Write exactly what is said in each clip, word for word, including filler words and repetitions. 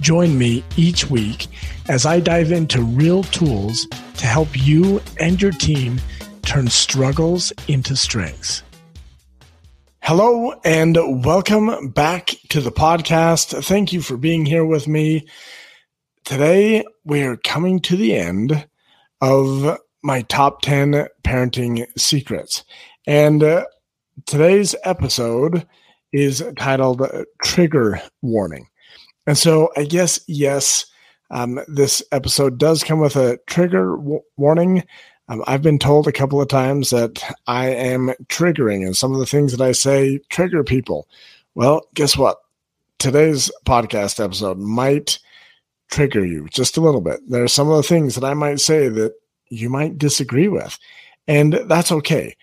Join me each week as I dive into real tools to help you and your team turn struggles into strengths. Hello and welcome back to the podcast. Thank you for being here with me. Today, we are coming to the end of my top ten parenting secrets. And uh, today's episode is titled Trigger Warning. And so I guess, yes, um, this episode does come with a trigger w- warning. Um, I've been told a couple of times that I am triggering, and some of the things that I say trigger people. Well, guess what? Today's podcast episode might trigger you just a little bit. There are some of the things that I might say that you might disagree with, and that's okay.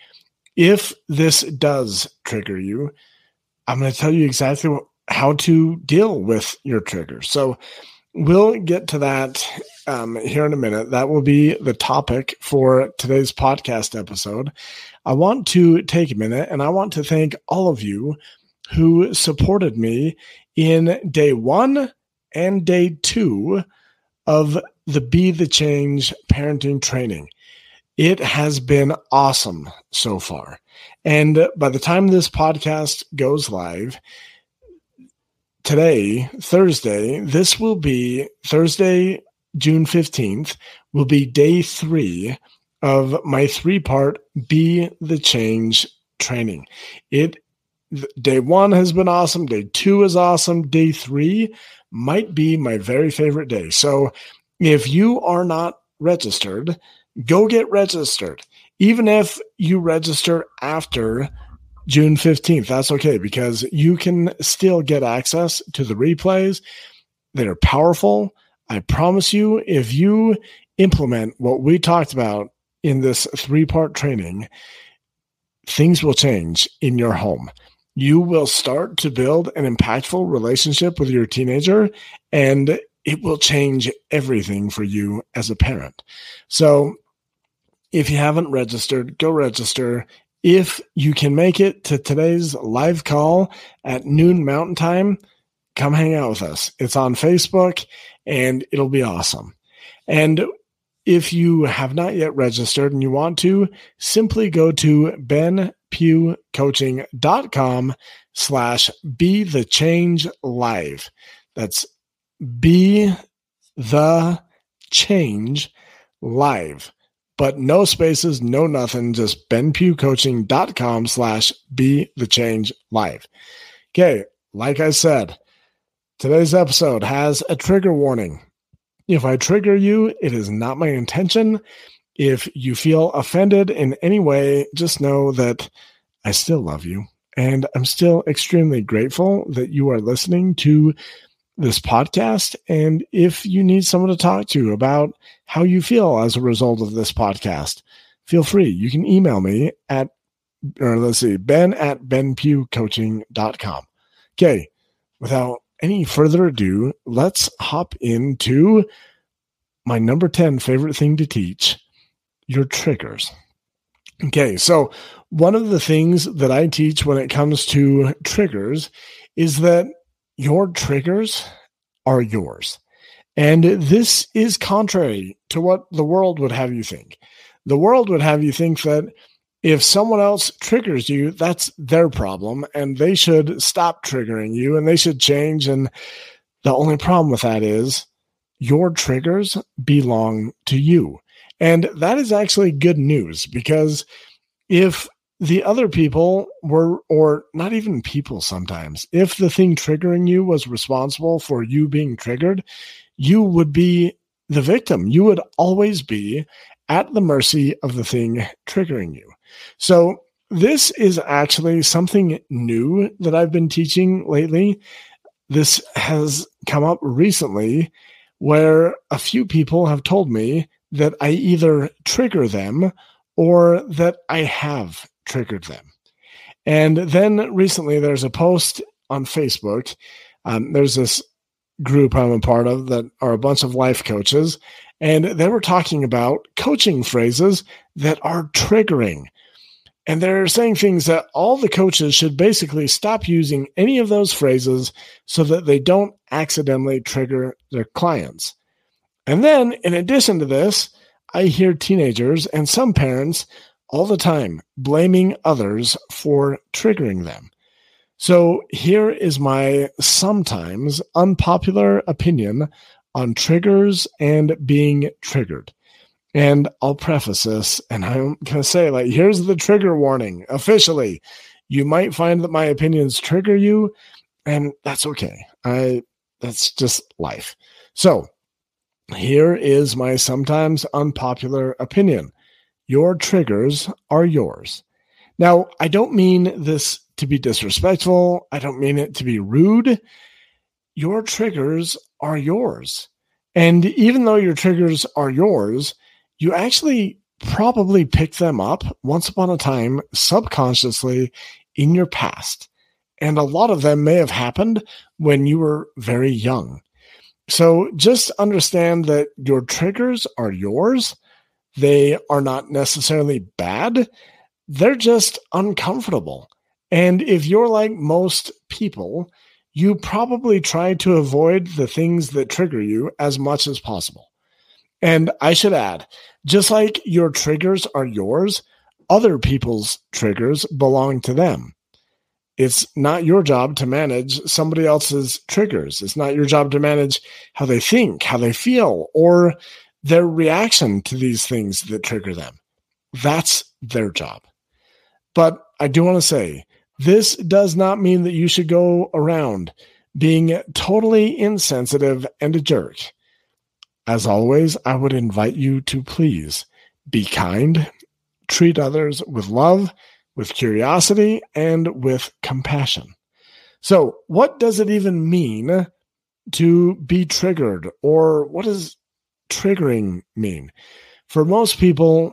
If this does trigger you, I'm going to tell you exactly what how to deal with your trigger. So we'll get to that um, here in a minute. That will be the topic for today's podcast episode. I want to take a minute and I want to thank all of you who supported me in day one and day two of the Be the Change Parenting Training. It has been awesome so far. And by the time this podcast goes live, today, Thursday, this will be Thursday, June fifteenth, will be day three of my three-part Be the Change training. It Day one has been awesome. Day two is awesome. Day three might be my very favorite day. So if you are not registered, go get registered. Even if you register after June fifteenth. That's okay, because you can still get access to the replays. They're powerful. I promise you, if you implement what we talked about in this three-part training, things will change in your home. You will start to build an impactful relationship with your teenager, and it will change everything for you as a parent. So if you haven't registered, go register. If you can make it to today's live call at noon Mountain Time, come hang out with us. It's on Facebook, and it'll be awesome. And if you have not yet registered and you want to, simply go to BenPughCoaching.com slash Be the Change Live. That's Be the Change Live. But no spaces, no nothing, just benpughcoaching.com slash be the change live. Okay, like I said, today's episode has a trigger warning. If I trigger you, it is not my intention. If you feel offended in any way, just know that I still love you. And I'm still extremely grateful that you are listening to this podcast. And if you need someone to talk to about how you feel as a result of this podcast, feel free. You can email me at, or let's see, ben at benpughcoaching.com. Okay. Without any further ado, let's hop into my number ten favorite thing to teach, your triggers. Okay. So one of the things that I teach when it comes to triggers is that your triggers are yours. And this is contrary to what the world would have you think. The world would have you think that if someone else triggers you, that's their problem, and they should stop triggering you, and they should change. And the only problem with that is your triggers belong to you. And that is actually good news, because if the other people were, or not even people sometimes, if the thing triggering you was responsible for you being triggered, you would be the victim. You would always be at the mercy of the thing triggering you. So this is actually something new that I've been teaching lately. This has come up recently where a few people have told me that I either trigger them or that I have triggered them. And then recently there's a post on Facebook. Um, there's this group I'm a part of that are a bunch of life coaches, and they were talking about coaching phrases that are triggering. And they're saying things that all the coaches should basically stop using any of those phrases so that they don't accidentally trigger their clients. And then, in addition to this, I hear teenagers and some parents all the time blaming others for triggering them. So here is my sometimes unpopular opinion on triggers and being triggered. And I'll preface this, and I'm going to say, like, here's the trigger warning officially. You might find that my opinions trigger you, and that's okay. I that's just life. So here is my sometimes unpopular opinion. Your triggers are yours. Now, I don't mean this to be disrespectful. I don't mean it to be rude. Your triggers are yours. And even though your triggers are yours, you actually probably picked them up once upon a time subconsciously in your past. And a lot of them may have happened when you were very young. So just understand that your triggers are yours. They are not necessarily bad. They're just uncomfortable. And if you're like most people, you probably try to avoid the things that trigger you as much as possible. And I should add, just like your triggers are yours, other people's triggers belong to them. It's not your job to manage somebody else's triggers. It's not your job to manage how they think, how they feel, or their reaction to these things that trigger them. That's their job. But I do want to say, this does not mean that you should go around being totally insensitive and a jerk. As always, I would invite you to please be kind, treat others with love, with curiosity, and with compassion. So what does it even mean to be triggered, or what does triggering mean? For most people,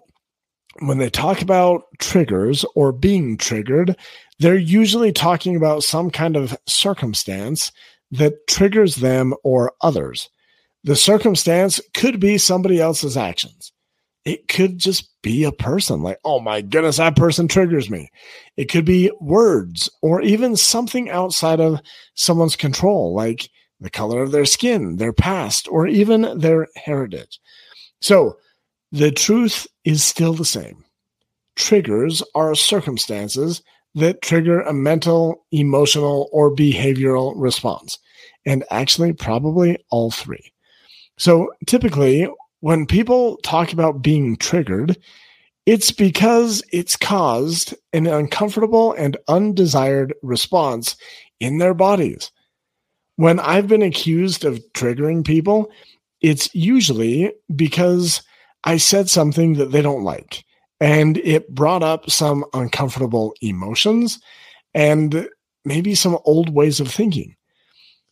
when they talk about triggers or being triggered, they're usually talking about some kind of circumstance that triggers them or others. The circumstance could be somebody else's actions. It could just be a person, like, oh my goodness, that person triggers me. It could be words or even something outside of someone's control, like the color of their skin, their past, or even their heritage. So the truth is still the same. Triggers are circumstances that trigger a mental, emotional, or behavioral response, and actually probably all three. So typically, when people talk about being triggered, it's because it's caused an uncomfortable and undesired response in their bodies. When I've been accused of triggering people, it's usually because I said something that they don't like, and it brought up some uncomfortable emotions and maybe some old ways of thinking.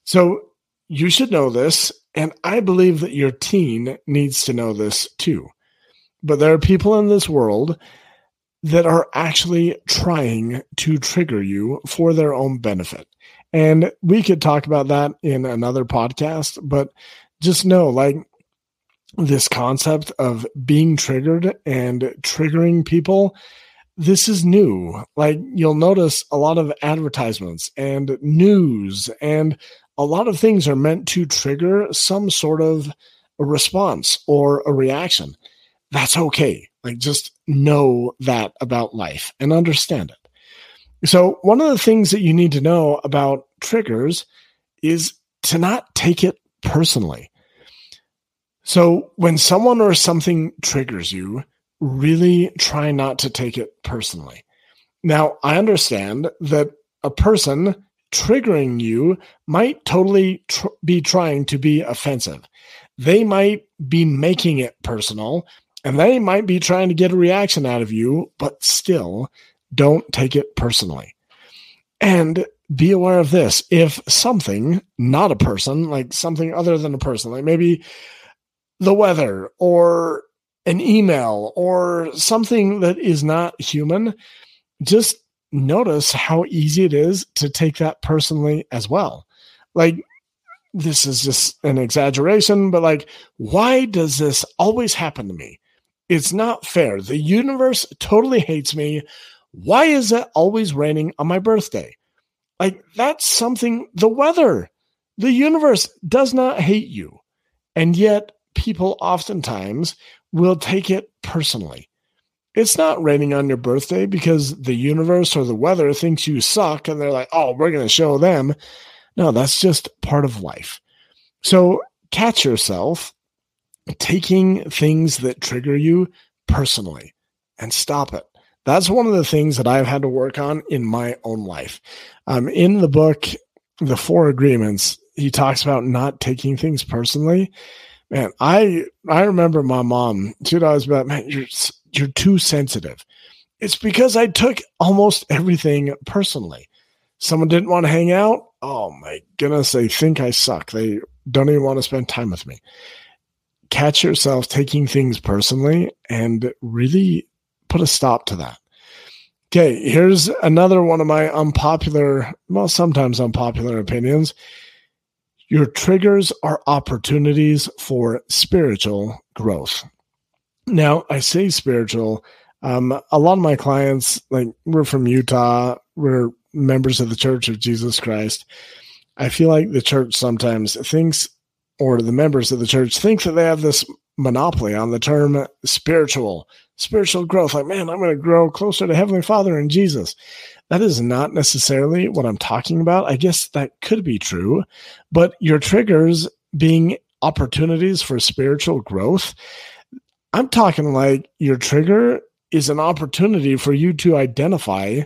So you should know this. And I believe that your teen needs to know this too. But there are people in this world that are actually trying to trigger you for their own benefit. And we could talk about that in another podcast, but just know, like, this concept of being triggered and triggering people, this is new. Like, you'll notice a lot of advertisements and news, and a lot of things are meant to trigger some sort of a response or a reaction. That's okay. Like, just know that about life and understand it. So one of the things that you need to know about triggers is to not take it personally. So when someone or something triggers you, really try not to take it personally. Now, I understand that a person triggering you might totally tr- be trying to be offensive. They might be making it personal, and they might be trying to get a reaction out of you, but still don't take it personally. And be aware of this. If something, not a person, like something other than a person, like maybe the weather or an email or something that is not human, just notice how easy it is to take that personally as well. Like, this is just an exaggeration, but like, why does this always happen to me? It's not fair. The universe totally hates me. Why is it always raining on my birthday? Like, that's something, the weather, the universe does not hate you. And yet people oftentimes will take it personally. It's not raining on your birthday because the universe or the weather thinks you suck and they're like, oh, we're going to show them. No, that's just part of life. So catch yourself taking things that trigger you personally and stop it. That's one of the things that I've had to work on in my own life. Um, in the book, The Four Agreements, he talks about not taking things personally. Man, I I remember my mom, she'd always be like, man, you're, you're too sensitive. It's because I took almost everything personally. Someone didn't want to hang out. Oh my goodness, they think I suck. They don't even want to spend time with me. Catch yourself taking things personally and really put a stop to that. Okay, here's another one of my unpopular, well, sometimes unpopular opinions. Your triggers are opportunities for spiritual growth. Now, I say spiritual. Um, a lot of my clients, like, we're from Utah. We're members of the Church of Jesus Christ. I feel like the church sometimes thinks, or the members of the church think, that they have this monopoly on the term spiritual, spiritual growth. Like, man, I'm going to grow closer to Heavenly Father and Jesus. That is not necessarily what I'm talking about. I guess that could be true, but your triggers being opportunities for spiritual growth, I'm talking like your trigger is an opportunity for you to identify,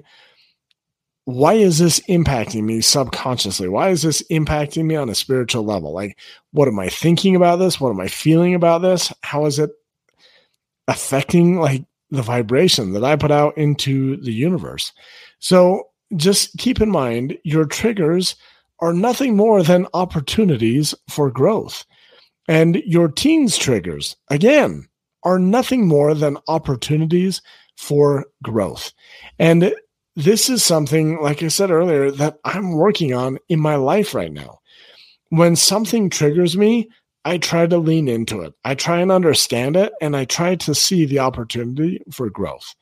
why is this impacting me subconsciously? Why is this impacting me on a spiritual level? Like, what am I thinking about this? What am I feeling about this? How is it affecting, like, the vibration that I put out into the universe? So just keep in mind, your triggers are nothing more than opportunities for growth. And your teens' triggers, again, are nothing more than opportunities for growth. And this is something, like I said earlier, that I'm working on in my life right now. When something triggers me, I try to lean into it. I try and understand it, and I try to see the opportunity for growth.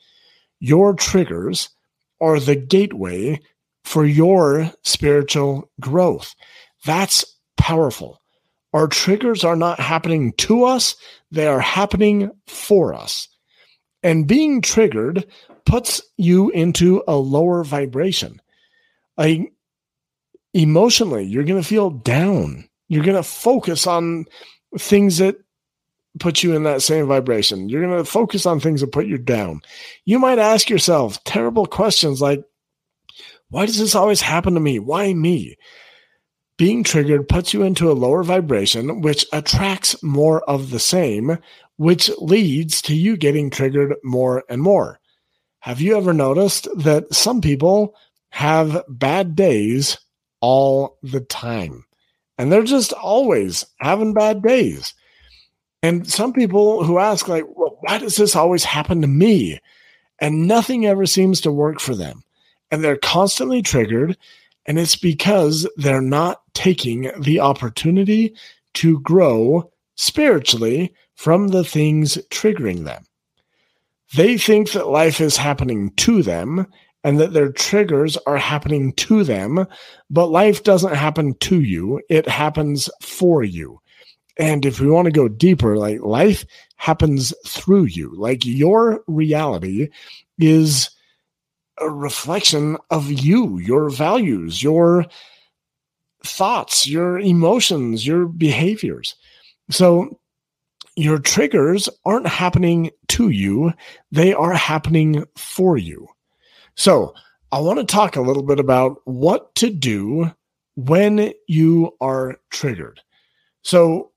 Your triggers are the gateway for your spiritual growth. That's powerful. Our triggers are not happening to us. They are happening for us. And being triggered puts you into a lower vibration. Like, emotionally, you're going to feel down. You're going to focus on things that put you in that same vibration. You're going to focus on things that put you down. You might ask yourself terrible questions like, why does this always happen to me? Why me? Being triggered puts you into a lower vibration, which attracts more of the same, which leads to you getting triggered more and more. Have you ever noticed that some people have bad days all the time? And they're just always having bad days. And some people who ask, like, well, why does this always happen to me? And nothing ever seems to work for them. And they're constantly triggered. And it's because they're not taking the opportunity to grow spiritually from the things triggering them. They think that life is happening to them and that their triggers are happening to them, but life doesn't happen to you. It happens for you. And if we want to go deeper, like, life happens through you. Like, your reality is a reflection of you, your values, your thoughts, your emotions, your behaviors. So your triggers aren't happening to you. They are happening for you. So I want to talk a little bit about what to do when you are triggered. So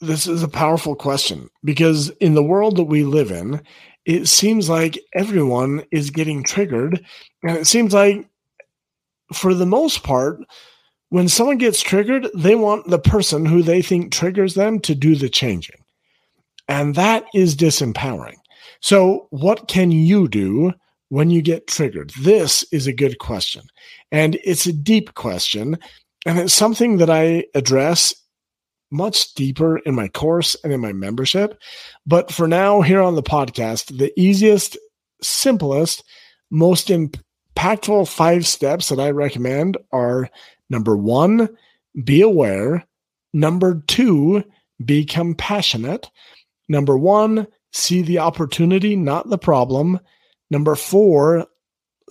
this is a powerful question, because in the world that we live in, it seems like everyone is getting triggered. And it seems like, for the most part, when someone gets triggered, they want the person who they think triggers them to do the changing. And that is disempowering. So what can you do when you get triggered? This is a good question. And it's a deep question. And it's something that I address much deeper in my course and in my membership. But for now, here on the podcast, the easiest, simplest, most impactful five steps that I recommend are number one, be aware. Number two, be compassionate. Number one, see the opportunity, not the problem. Number four,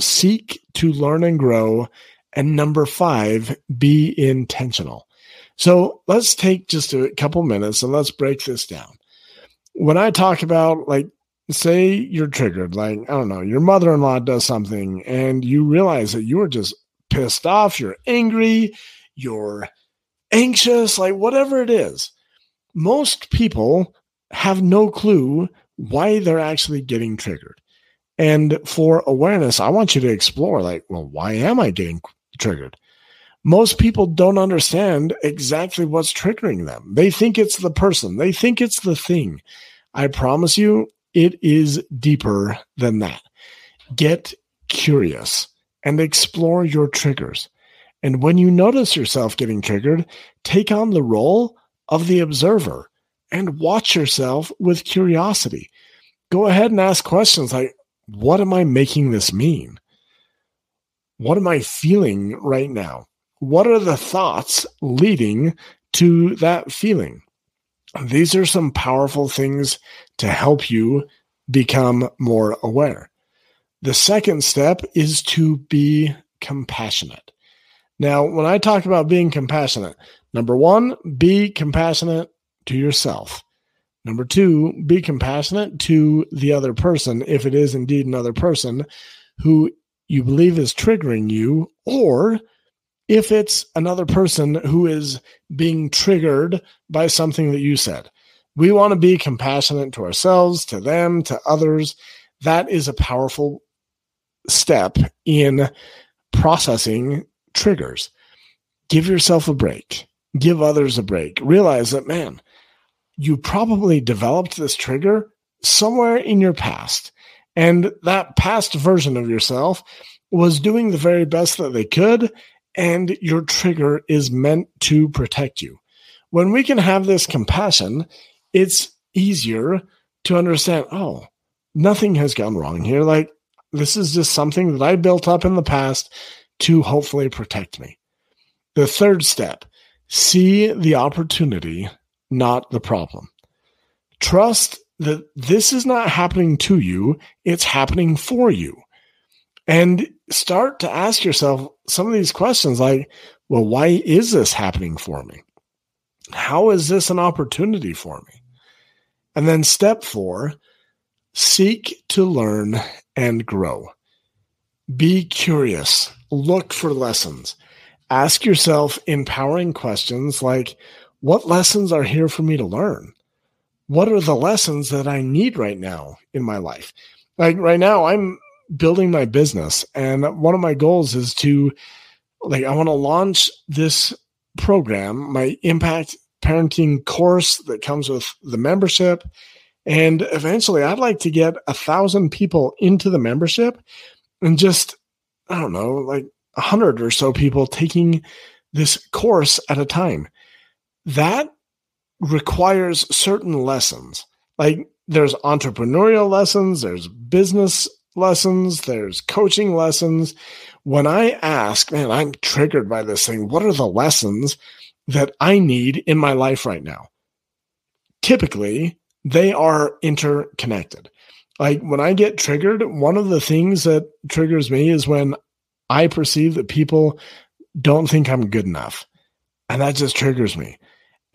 seek to learn and grow. And number five, be intentional. So let's take just a couple minutes and let's break this down. When I talk about, like, say you're triggered, like, I don't know, your mother-in-law does something and you realize that you are just pissed off, you're angry, you're anxious, like whatever it is. Most people have no clue why they're actually getting triggered. And for awareness, I want you to explore, like, well, why am I getting triggered? Most people don't understand exactly what's triggering them. They think it's the person. They think it's the thing. I promise you, it is deeper than that. Get curious and explore your triggers. And when you notice yourself getting triggered, take on the role of the observer and watch yourself with curiosity. Go ahead and ask questions like, what am I making this mean? What am I feeling right now? What are the thoughts leading to that feeling? These are some powerful things to help you become more aware. The second step is to be compassionate. Now, when I talk about being compassionate, number one, be compassionate to yourself. Number two, be compassionate to the other person, if it is indeed another person who you believe is triggering you, or if it's another person who is being triggered by something that you said. We want to be compassionate to ourselves, to them, to others. That is a powerful step in processing triggers. Give yourself a break. Give others a break. Realize that, man, you probably developed this trigger somewhere in your past. And that past version of yourself was doing the very best that they could, and your trigger is meant to protect you. When we can have this compassion, it's easier to understand, oh, nothing has gone wrong here. Like, this is just something that I built up in the past to hopefully protect me. The third step, see the opportunity, not the problem. Trust that this is not happening to you, it's happening for you. And start to ask yourself some of these questions like, well, why is this happening for me? How is this an opportunity for me? And then step four, seek to learn and grow. Be curious. Look for lessons. Ask yourself empowering questions like, what lessons are here for me to learn? What are the lessons that I need right now in my life? Like right now, I'm building my business. And one of my goals is to, like, I want to launch this program, my Impact Parenting course that comes with the membership. And eventually, I'd like to get a thousand people into the membership and just, I don't know, like a hundred or so people taking this course at a time. That requires certain lessons. Like there's entrepreneurial lessons, there's business lessons, there's coaching lessons. When I ask, man, I'm triggered by this thing, what are the lessons that I need in my life right now? Typically, they are interconnected. Like when I get triggered, one of the things that triggers me is when I perceive that people don't think I'm good enough. And that just triggers me.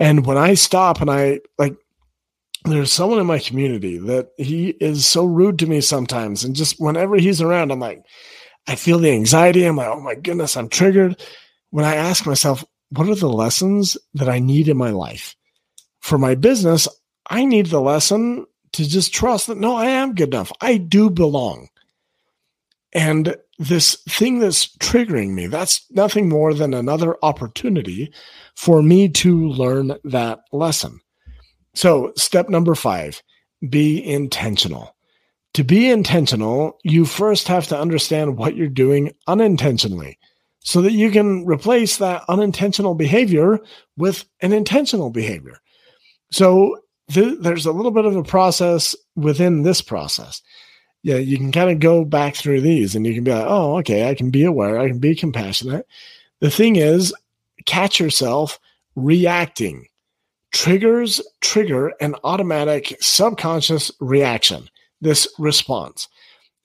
And when I stop and I, like, there's someone in my community that he is so rude to me sometimes. And just whenever he's around, I'm like, I feel the anxiety. I'm like, oh my goodness, I'm triggered. When I ask myself, what are the lessons that I need in my life? For my business, I need the lesson to just trust that, no, I am good enough. I do belong. And this thing that's triggering me, that's nothing more than another opportunity for me to learn that lesson. So step number five, be intentional. To be intentional, you first have to understand what you're doing unintentionally so that you can replace that unintentional behavior with an intentional behavior. So th- there's a little bit of a process within this process. Yeah, you can kind of go back through these and you can be like, oh, okay, I can be aware, I can be compassionate. The thing is, catch yourself reacting. Triggers trigger an automatic subconscious reaction, this response.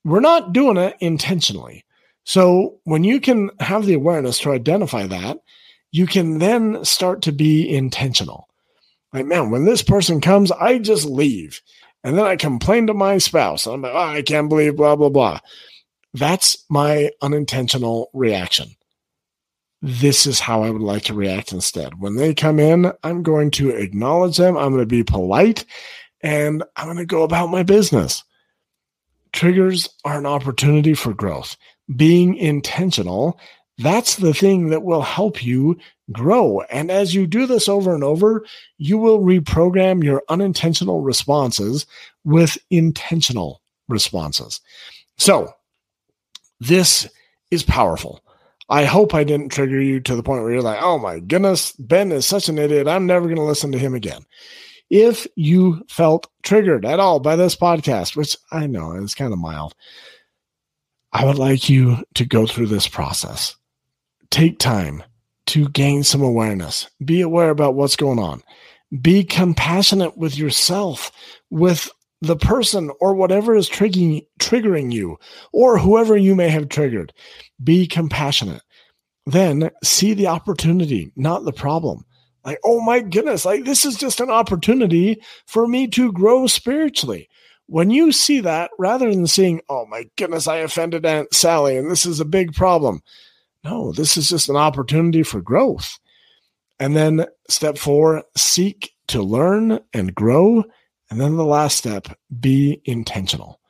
We're not doing it intentionally. So when you can have the awareness to identify that, you can then start to be intentional. Like, man, when this person comes, I just leave. And then I complain to my spouse. And I'm like, oh, I can't believe blah, blah, blah. That's my unintentional reaction. This is how I would like to react instead. When they come in, I'm going to acknowledge them. I'm going to be polite and I'm going to go about my business. Triggers are an opportunity for growth. Being intentional, that's the thing that will help you grow. And as you do this over and over, you will reprogram your unintentional responses with intentional responses. So this is powerful. I hope I didn't trigger you to the point where you're like, oh my goodness, Ben is such an idiot. I'm never going to listen to him again. If you felt triggered at all by this podcast, which I know is kind of mild, I would like you to go through this process. Take time to gain some awareness. Be aware about what's going on. Be compassionate with yourself, with the person or whatever is triggering, triggering you or whoever you may have triggered. Be compassionate. Then see the opportunity, not the problem. Like, oh my goodness, like this is just an opportunity for me to grow spiritually. When you see that, rather than seeing, oh my goodness, I offended Aunt Sally and this is a big problem. No, this is just an opportunity for growth. And then step four, seek to learn and grow. And then the last step, be intentional.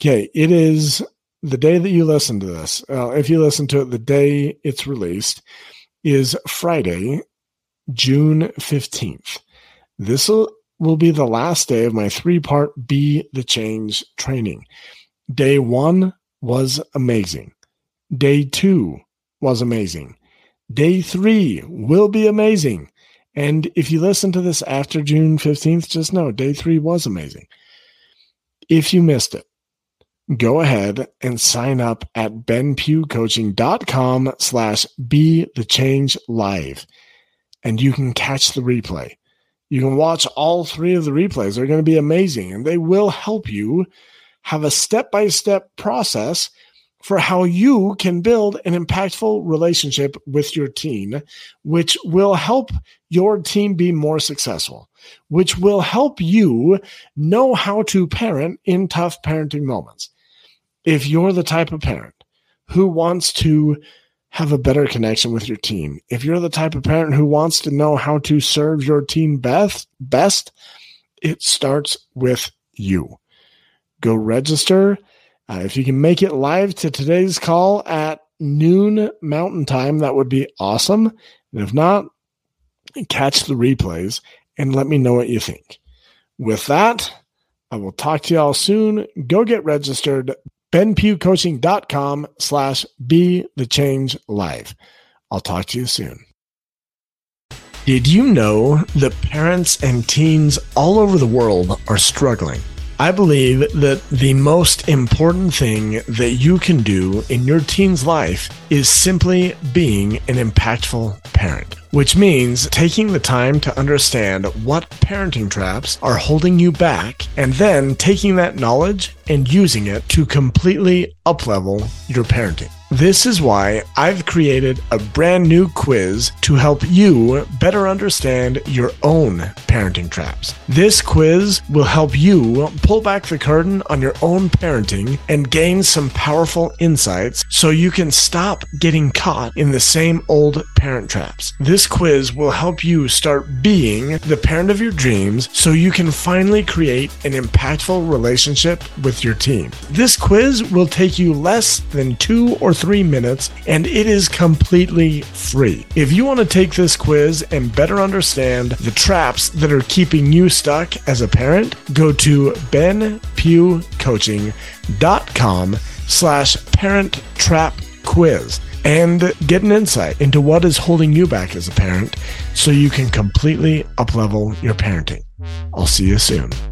Okay, it is the day that you listen to this. Uh, if you listen to it, the day it's released is Friday, June fifteenth. This will will be the last day of my three-part Be the Change training. Day one was amazing. Day two was amazing. Day three will be amazing. And if you listen to this after June fifteenth, just know day three was amazing. If you missed it, go ahead and sign up at BenPughCoaching.com slash Be the Change Live. And you can catch the replay. You can watch all three of the replays. They're going to be amazing, and they will help you have a step-by-step process for how you can build an impactful relationship with your teen, which will help your team be more successful, which will help you know how to parent in tough parenting moments. If you're the type of parent who wants to have a better connection with your teen. If you're the type of parent who wants to know how to serve your teen best, best, it starts with you. Go register. Uh, if you can make it live to today's call at noon Mountain Time, that would be awesome. And if not, catch the replays and let me know what you think. With that, I will talk to y'all soon. Go get registered. BenPughCoaching.com slash Be the Change Live. I'll talk to you soon. Did you know that parents and teens all over the world are struggling? I believe that the most important thing that you can do in your teen's life is simply being an impactful parent, which means taking the time to understand what parenting traps are holding you back and then taking that knowledge and using it to completely uplevel your parenting. This is why I've created a brand new quiz to help you better understand your own parenting traps. This quiz will help you pull back the curtain on your own parenting and gain some powerful insights so you can stop getting caught in the same old parent traps. This quiz will help you start being the parent of your dreams so you can finally create an impactful relationship with your team. This quiz will take you less than two or three three minutes, and it is completely free. If you want to take this quiz and better understand the traps that are keeping you stuck as a parent, go to Ben Pugh Coaching dot com slash parent trap quiz and get an insight into what is holding you back as a parent so you can completely uplevel your parenting. I'll see you soon.